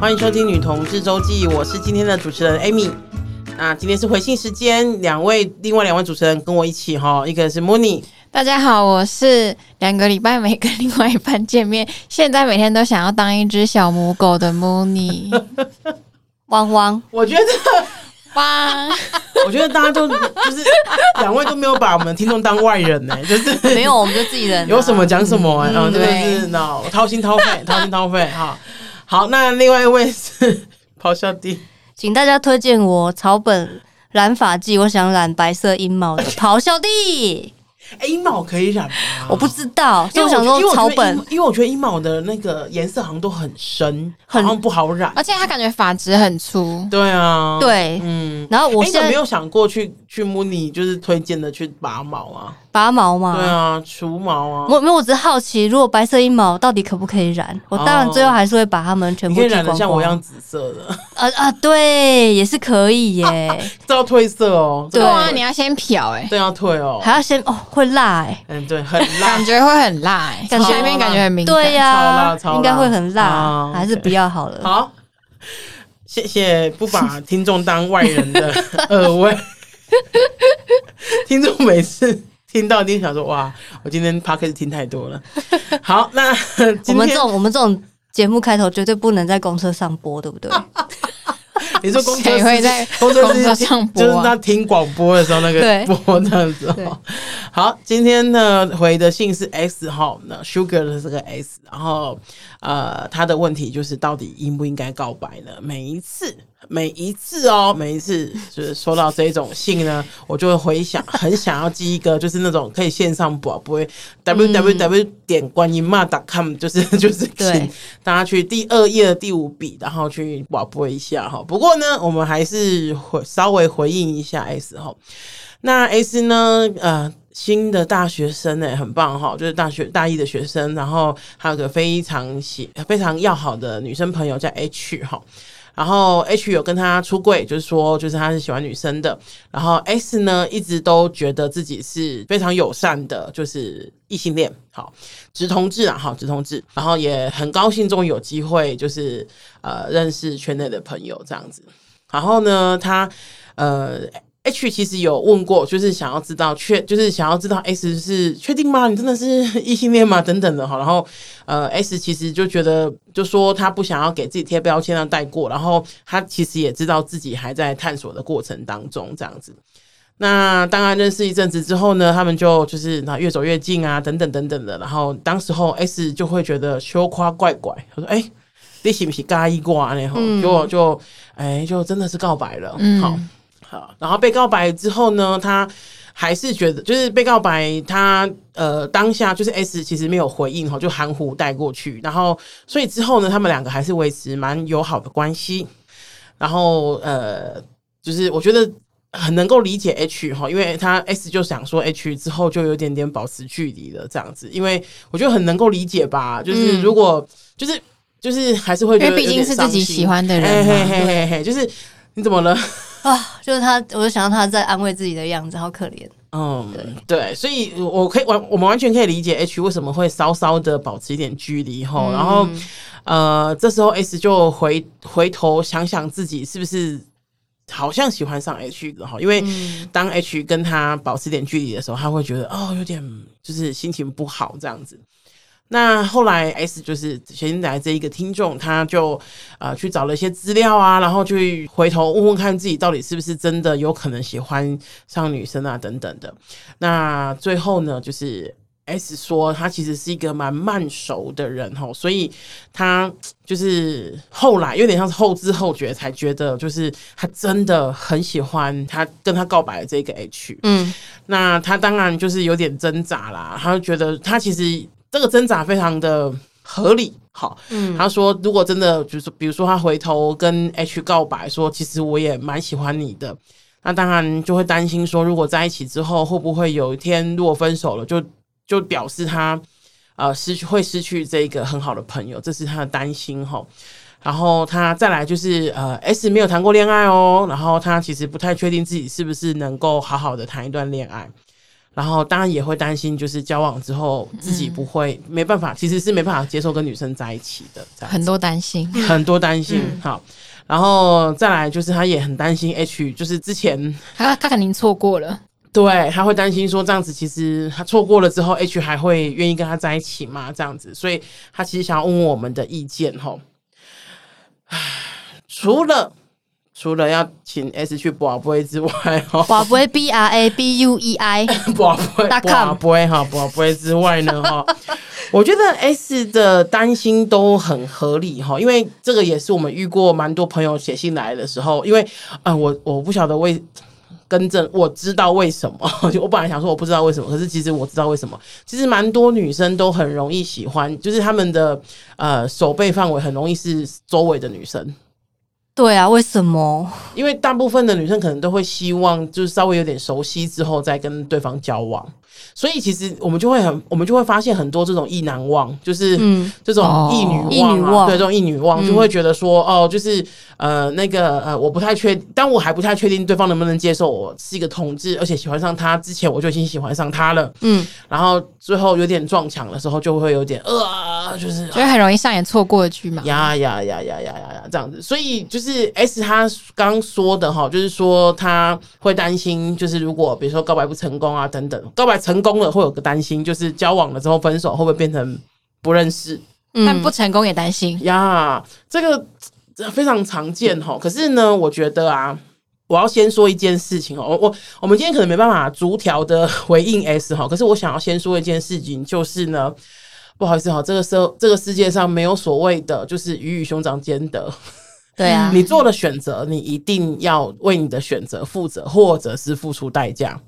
欢迎收听女同志周记，我是今天的主持人 Amy。 那今天是回信时间，另外两位主持人跟我一起，一个是 Mooney。 大家好，我是2个礼拜没跟另外一半见面，现在每天都想要当一只小母狗的 Mooney。 汪汪，我觉得我觉得大家就是两位都没有把我们听众当外人，就是没有，我们就自己人，有什么讲什么，对，就是掏心掏肺。好，那另外一位是咆哮帝，请大家推荐我草本染发剂，我想染白色阴毛的咆哮帝。阴毛可以染吗？我不知道，所以我想说草本，因为我觉得阴毛的那个颜色好像都很深，好像不好染，而且它感觉发质很粗。对啊，对，然后我现在没有想过去 Mooney 就是推荐的去拔毛啊，拔毛嘛，对啊，除毛啊。我只是好奇，如果白色阴毛到底可不可以染？我当然最后还是会把它们全部剃光光。你可以染得像我一样紫色的啊，对，也是可以耶。这要褪色哦，对啊，你要先漂哎，对，要退哦，还要先哦。会辣欸，对，很辣，感觉会很辣欸，感觉那边感觉很敏感，对呀，超辣，应该会很辣，还是不要好了。好，谢谢不把听众当外人的二位。听众每次听到你想说，哇，我今天 podcast 听太多了。好，那今天我们这种节目开头绝对不能在公车上播，对不对？你说谁会在公车上播就是他听广播的时候那个播那样子。好，今天呢回的信是 S 哈，那 Sugar 的这个 S， 然后他的问题就是到底应不应该告白呢？每一次就是收到这种信呢，我就会回想，很想要寄一个就是那种可以线上播，不会 www.guanima.com， 就是请大家去第2页的第5笔，然后去播一下哈。不过呢，我们还是稍微回应一下 S 哈。那 S 呢，新的大学生，很棒哈，就是大一的学生，然后还有个非常要好的女生朋友叫 H 哈。然后 H 有跟他出柜，就是说就是他是喜欢女生的，然后 S 呢一直都觉得自己是非常友善的，就是异性恋，好，直同志，然后也很高兴终于有机会就是认识圈内的朋友这样子。然后呢他H 其实有问过，就是想要知道S 是确定吗？你真的是异性恋吗？等等的。然后S 其实就觉得，就说他不想要给自己贴标签让带过，然后他其实也知道自己还在探索的过程当中这样子。那当然认识一阵子之后呢，他们就是越走越近啊，等等等等的。然后当时候 S 就会觉得羞夸怪怪，他说你是不是介意我呢？就真的是告白了。好，然后被告白之后呢，他还是觉得就是被告白，他当下就是 S 其实没有回应，就含糊带过去。然后所以之后呢，他们两个还是维持蛮友好的关系。然后就是我觉得很能够理解 H 因为他 S 就想说 H 之后就有点保持距离了这样子，因为我觉得很能够理解吧，就是如果就是还是会觉得有点伤心，因为毕竟是自己喜欢的人嘛，就是你怎么了？就是他，我就想到他在安慰自己的样子，好可怜。对，所以我们完全可以理解 H 为什么会稍稍的保持一点距离，然后这时候 S 就回头想想自己是不是好像喜欢上 H 的，因为当 H 跟他保持点距离的时候，他会觉得有点就是心情不好这样子。那后来 S 就是现在这一个听众，他就去找了一些资料啊，然后去回头问问看自己到底是不是真的有可能喜欢上女生啊等等的。那最后呢，就是 S 说他其实是一个蛮慢熟的人，所以他就是后来有点像是后知后觉才觉得就是他真的很喜欢他跟他告白的这个 H。那他当然就是有点挣扎啦，他就觉得他其实这个挣扎非常的合理。好，他说如果真的就是比如说他回头跟 H 告白说其实我也蛮喜欢你的，那当然就会担心说如果在一起之后会不会有一天如果分手了就表示他会失去这个很好的朋友，这是他的担心。然后他再来就是S 没有谈过恋爱，然后他其实不太确定自己是不是能够好好的谈一段恋爱。然后当然也会担心就是交往之后自己不会、没办法，其实是没办法接受跟女生在一起的，很多担心很多担心、好，然后再来就是他也很担心 H 就是之前他肯定错过了，对，他会担心说这样子其实他错过了之后 H 还会愿意跟他在一起吗这样子，所以他其实想要问我们的意见吼。除了要请 S 去拔杯之外，拔杯 BRABUEI 拔杯之外呢我觉得 S 的担心都很合理，因为这个也是我们遇过蛮多朋友写信来的时候，因为、我不晓得为更正，我知道为什么，就我本来想说我不知道为什么，可是其实我知道为什么。其实蛮多女生都很容易喜欢，就是他们的手背范围很容易是周围的女生。对啊，为什么？因为大部分的女生可能都会希望就是稍微有点熟悉之后再跟对方交往，所以其实我们就会发现很多这种意男望，就是这种意女望、对，这种意女望就会觉得说哦，就是我不太确定，当我还不太确定对方能不能接受我是一个同志，而且喜欢上他之前我就已经喜欢上他了，然后最后有点撞墙的时候就会有点就是就很容易上演错过的剧嘛，呀这样子，所以就是是 S 他刚说的就是说他会担心，就是如果比如说告白不成功啊等等，告白成功了会有个担心，就是交往了之后分手会不会变成不认识，但不成功也担心呀，这个非常常见可是呢我觉得啊，我要先说一件事情我们今天可能没办法逐条的回应 S 可是我想要先说一件事情，就是呢不好意思这个世界上没有所谓的就是鱼与熊掌兼得，对啊，你做了选择，你一定要为你的选择负责，或者是付出代价。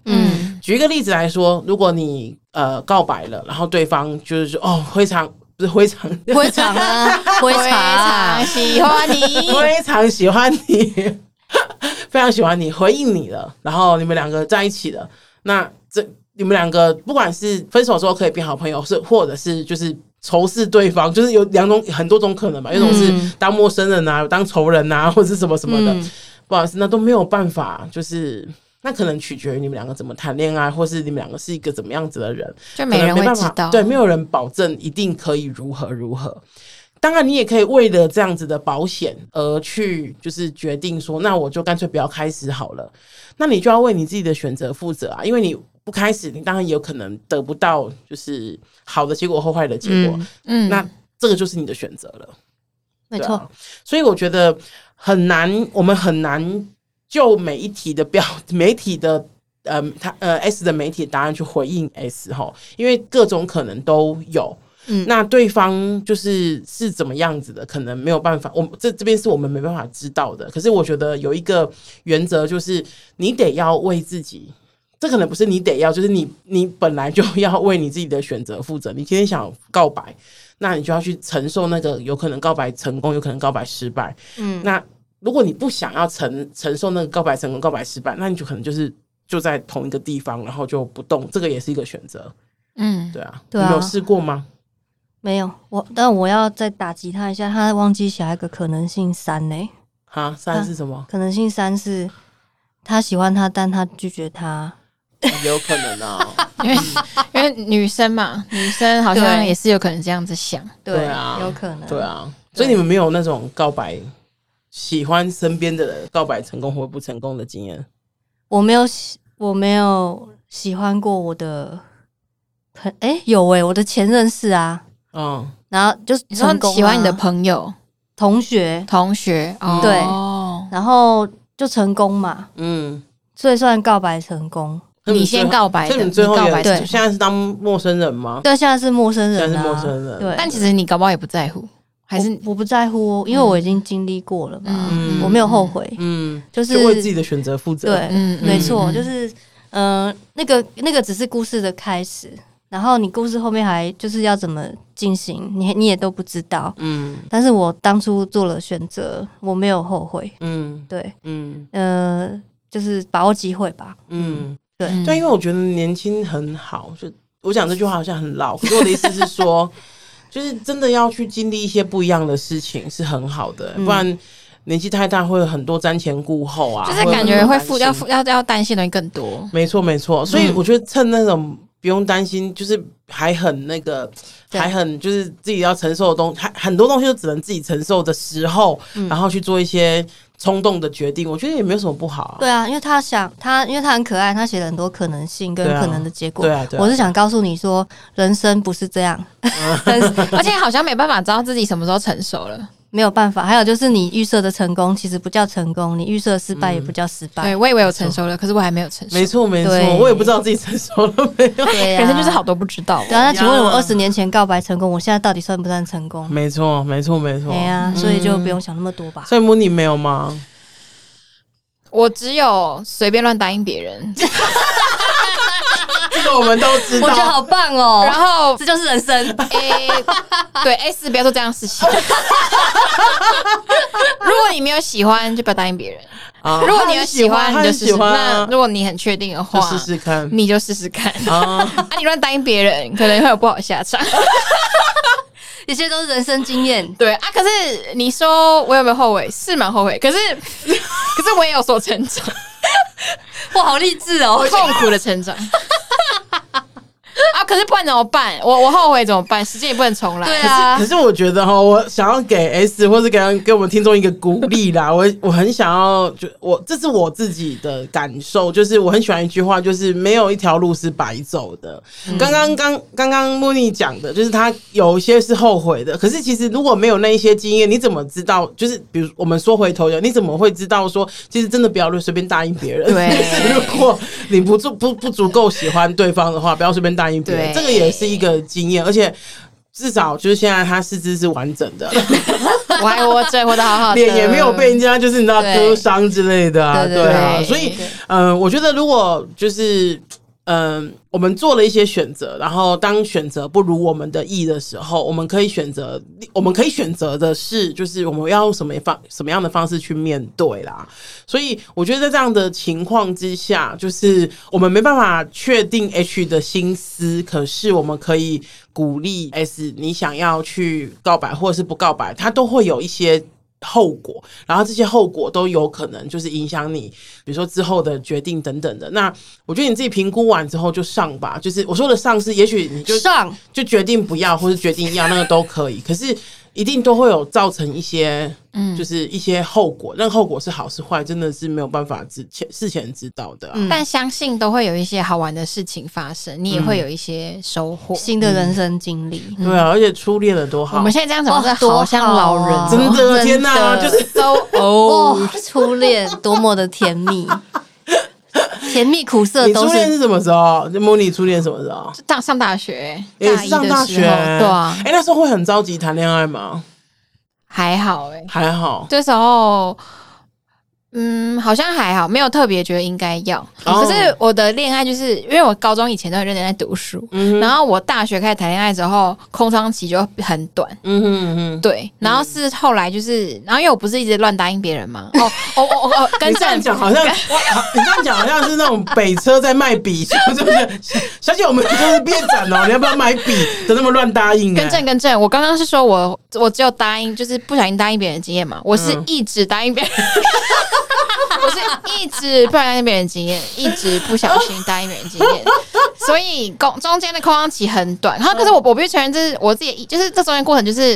举一个例子来说，如果你告白了，然后对方就是说非常喜欢你，非常喜欢你，非常喜欢你，回应你了，然后你们两个在一起了，那你们两个不管是分手之后可以变好朋友，或者是就是仇视对方，就是有两种很多种可能吧，有一种是当陌生人啊，当仇人啊，或者是什么什么的，不好意思那都没有办法，就是那可能取决于你们两个怎么谈恋爱，或是你们两个是一个怎么样子的人，就没人会知道，对，没有人保证一定可以如何如何。当然你也可以为了这样子的保险而去就是决定说那我就干脆不要开始好了，那你就要为你自己的选择负责啊，因为你不开始你当然也有可能得不到就是好的结果或坏的结果，那这个就是你的选择了，没错、所以我觉得我们很难就每一题的每一题的S 的媒体答案去回应 S 因为各种可能都有，那对方是怎么样子的可能没有办法，这边是我们没办法知道的，可是我觉得有一个原则，就是你得要为自己，这可能不是你得要，就是你本来就要为你自己的选择负责，你今天想告白那你就要去承受那个有可能告白成功有可能告白失败，那如果你不想要承受那个告白成功告白失败，那你就可能就在同一个地方然后就不动，这个也是一个选择，对啊，你有试过吗？没有，但我要再打击他一下，他忘记写一个可能性三嘞。哈，三是什么？可能性三是他喜欢他但他拒绝他，有可能因为女生嘛，女生好像也是有可能这样子想， 对啊，有可能，对啊，所以你们没有那种告白喜欢身边的人告白成功或不成功的经验？我没有喜欢过我的我的前任是然后就是成功、喜欢你的朋友同学、对，然后就成功嘛，所以算告白成功。你先告白的，所以你最后也对，现在是当陌生人吗？对，现在是陌生人，现在是陌生人。对，但其实你搞不好也不在乎，还是我不在乎，因为我已经经历过了嘛，我没有后悔，就是就为自己的选择负责。对，没错，就是那个只是故事的开始，然后你故事后面还就是要怎么进行，你也都不知道，但是我当初做了选择，我没有后悔，对，就是把握机会吧，对，因为我觉得年轻很好，就我讲这句话好像很老，可是我的意思是说就是真的要去经历一些不一样的事情是很好的，不然年纪太大会很多瞻前顾后啊，就是感觉会要担心的人更多。没错没错，所以我觉得趁那种不用担心，就是还很那个，还很就是自己要承受的东西，很多东西都只能自己承受的时候，然后去做一些冲动的决定，我觉得也没有什么不好啊。对啊，因为因为他很可爱，他写了很多可能性跟可能的结果。对啊，对啊，对啊，我是想告诉你说，人生不是这样，而且好像没办法知道自己什么时候成熟了，没有办法。还有就是，你预设的成功其实不叫成功，你预设的失败也不叫失败。对，我以为我成熟了，可是我还没有成熟。没错，没错，我也不知道自己成熟了没有。对啊，人生就是好多不知道。对啊，那请问我20年前告白成功，我现在到底算不算成功？没错，没错，没错。对啊，所以就不用想那么多吧。所以Mooney没有吗？我只有随便乱答应别人，这个我们都知道。我觉得好棒哦，然后这就是人生。对 S 不要做这样的事情。如果你没有喜欢，就不要答应别人。啊，如果你有喜欢，你就试试。那如果你很确定的话，就试试看，你就试试看。啊，你乱答应别人，可能会有不好的下场。这些都是人生经验，对啊。可是你说我有没有后悔？是蛮后悔，可是我也有所成长。哇，好励志哦！痛苦的成长。啊，可是不然怎么办？我后悔怎么办？时间也不能重来。对啊。可是我觉得哈，我想要给 S 或是给我们听众一个鼓励啦。我很想要，这是我自己的感受，就是我很喜欢一句话，就是没有一条路是白走的。刚刚 Mooney 讲的，就是他有一些是后悔的，可是其实如果没有那一些经验，你怎么知道？就是比如我们说回头讲，你怎么会知道说，其实真的不要随便答应别人。对。如果你不足够喜欢对方的话，不要随便答应。对，这个也是一个经验，而且至少就是现在他四肢是完整的，我还活着，活得好好的，脸也没有被人家就是你知道割伤之类的啊， 对啊，所以我觉得如果就是我们做了一些选择，然后当选择不如我们的意的时候，我们可以选择的是，就是我们要用什么样的方式去面对啦。所以我觉得在这样的情况之下，就是我们没办法确定 H 的心思，可是我们可以鼓励 S， 你想要去告白或者是不告白，它都会有一些后果，然后这些后果都有可能就是影响你比如说之后的决定等等的。那我觉得你自己评估完之后就上吧，就是我说的上是也许你就决定不要或是决定要，那个都可以。可是一定都会有造成一些就是一些后果，但后果是好是坏真的是没有办法事前知道的啊。但相信都会有一些好玩的事情发生，你也会有一些收获，新的人生经历。对啊，而且初恋的多好，我们现在这样讲是好像老人哦，真的天哪，就是初恋多么的甜蜜。甜蜜苦涩都是。你初恋是什么时候？Mooney初恋什么时候？就上大学，大一的时候。上大学，对啊。那时候会很着急谈恋爱吗？还好还好。这时候，好像还好，没有特别觉得应该要。可是我的恋爱就是因为我高中以前都很认真在读书，然后我大学开始谈恋爱之后，空窗期就很短。对。然后是后来就是，然后因为我不是一直乱答应别人嘛。跟这样讲好像，你这样讲好像是那种北车在卖笔，小姐我们就是变展哦，你要不要买笔？都那么乱答应。跟正，我刚刚是说我只有答应，就是不小心答应别人的经验嘛。我是一直答应别人。我是一直不小心答应别人经验，一直不小心答应别人经验，所以中间的空窗期很短。然后，可是我必须承认，这是我自己，就是这中间过程，就是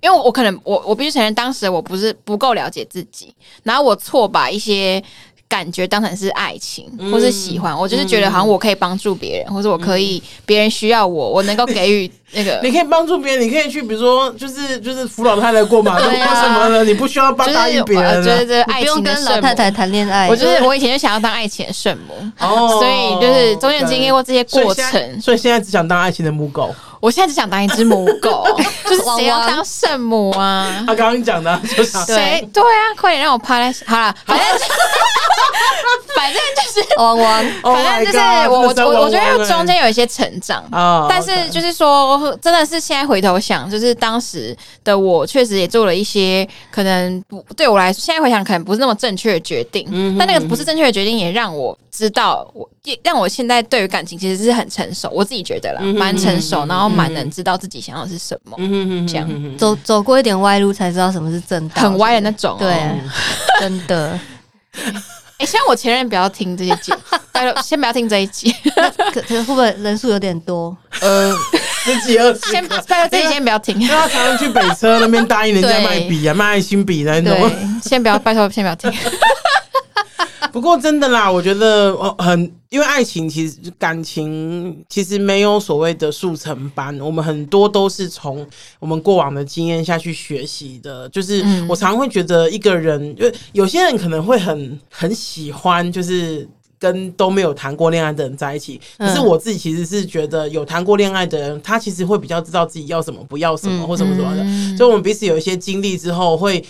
因为我可能我必须承认，当时我不是不够了解自己，然后我错把一些感觉当成是爱情或是喜欢，我就是觉得好像我可以帮助别人，或者我可以别人需要我能够给予。那个，你可以帮助别人，你可以去，比如说，就是扶老太太过马路或什么的，你不需要帮答应别人，就是爱情的圣母，不用跟老太太谈恋爱。我以前就想要当爱情的圣母，所以就是中间经历过这些过程，所以现在只想当爱情的母狗。我现在只想当一只母狗，就是谁要当圣母啊？他刚刚讲的，谁对啊？快点让我趴在好了，反正就是汪汪，反正就是我觉得中间有一些成长，但是就是说。后真的是现在回头想，就是当时的我确实也做了一些可能对我来说现在回想可能不是那么正确的决定，嗯哼嗯哼，但那个不是正确的决定也让我知道让我现在对于感情其实是很成熟，我自己觉得啦，蛮成熟，然后蛮能知道自己想要的是什么，这样走过一点歪路才知道什么是正道，很歪的那种、哦、对、啊、真的欸、希望我前任不要听这些集先不要听这一集可能会不会人数有点多10-20先拜托自己先不要听，因为他常常去北车那边答应人家卖笔啊卖爱心笔那种，先不要，拜托先不要听不过真的啦，我觉得很，因为爱情其实感情其实没有所谓的速成班，我们很多都是从我们过往的经验下去学习的。就是我常会觉得一个人，因为有些人可能会很喜欢，就是跟都没有谈过恋爱的人在一起。可是我自己其实是觉得，有谈过恋爱的人，他其实会比较知道自己要什么、不要什么或什么什么的。所以我们彼此有一些经历之后会，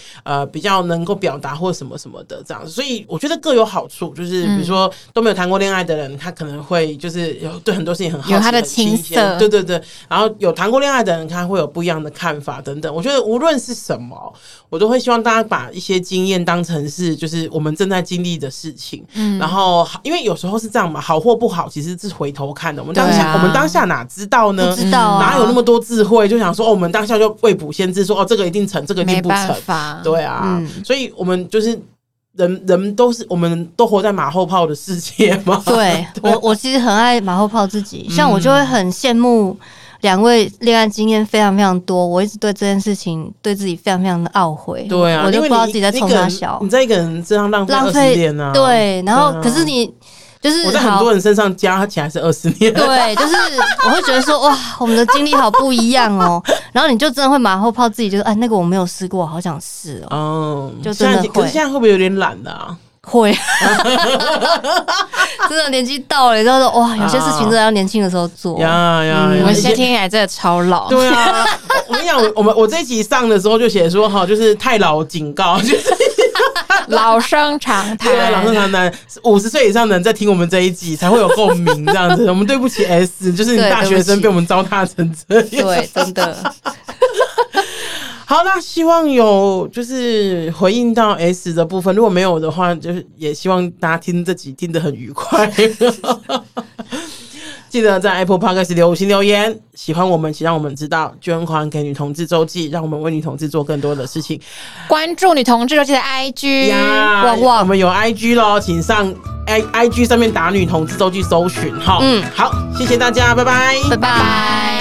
比较能够表达或什么什么的这样，所以我觉得各有好处。就是比如说都没有谈过恋爱的人，他可能会就是有对很多事情很好奇，有他的青涩，对对对。然后有谈过恋爱的人，他会有不一样的看法等等。我觉得无论是什么，我都会希望大家把一些经验当成是就是我们正在经历的事情，然后因为有时候是这样嘛，好或不好其实是回头看的。我们当下，哪知道呢？不知道啊，哪有那么多智慧？就想说，哦，我们当下就未卜先知说，哦，这个一定成，这个一定不成，没办法，对啊，所以我们就是。人都是，我们都活在马后炮的世界嘛。对，我其实很爱马后炮自己，像我就会很羡慕两位恋爱经验非常非常多，我一直对这件事情对自己非常非常的懊悔。对啊，我就不知道自己在冲他小，你在一个人身上浪费20年啊。对，然后可是你。就是我在很多人身上加起来是20年，对，就是我会觉得说哇，我们的经历好不一样哦。然后你就真的会马后炮自己，就是哎，那个我没有试过，好想试哦。就真的会。可是现在会不会有点懒的啊？会真的年纪到了，你知道说哇，有些事情真的要年轻的时候做呀。我们现在听起来真的超老。对啊，我跟你讲，我这一集上的时候就写说哈，就是太老警告，就是。老生常谈，对，老生常谈。50岁以上的人在听我们这一集才会有共鸣，这样子。我们对不起 S， 就是你大学生被我们糟蹋成这样，对，真的。好，那希望有就是回应到 S 的部分，如果没有的话，就是也希望大家听这集听得很愉快。记得在 Apple Podcast 留5星留言，喜欢我们请让我们知道，捐款给女同志周记，让我们为女同志做更多的事情。关注女同志周记的 IG， 旺旺，我们有 IG 咯，请上 IG 上面打女同志周记搜寻。好，谢谢大家，拜拜，拜拜。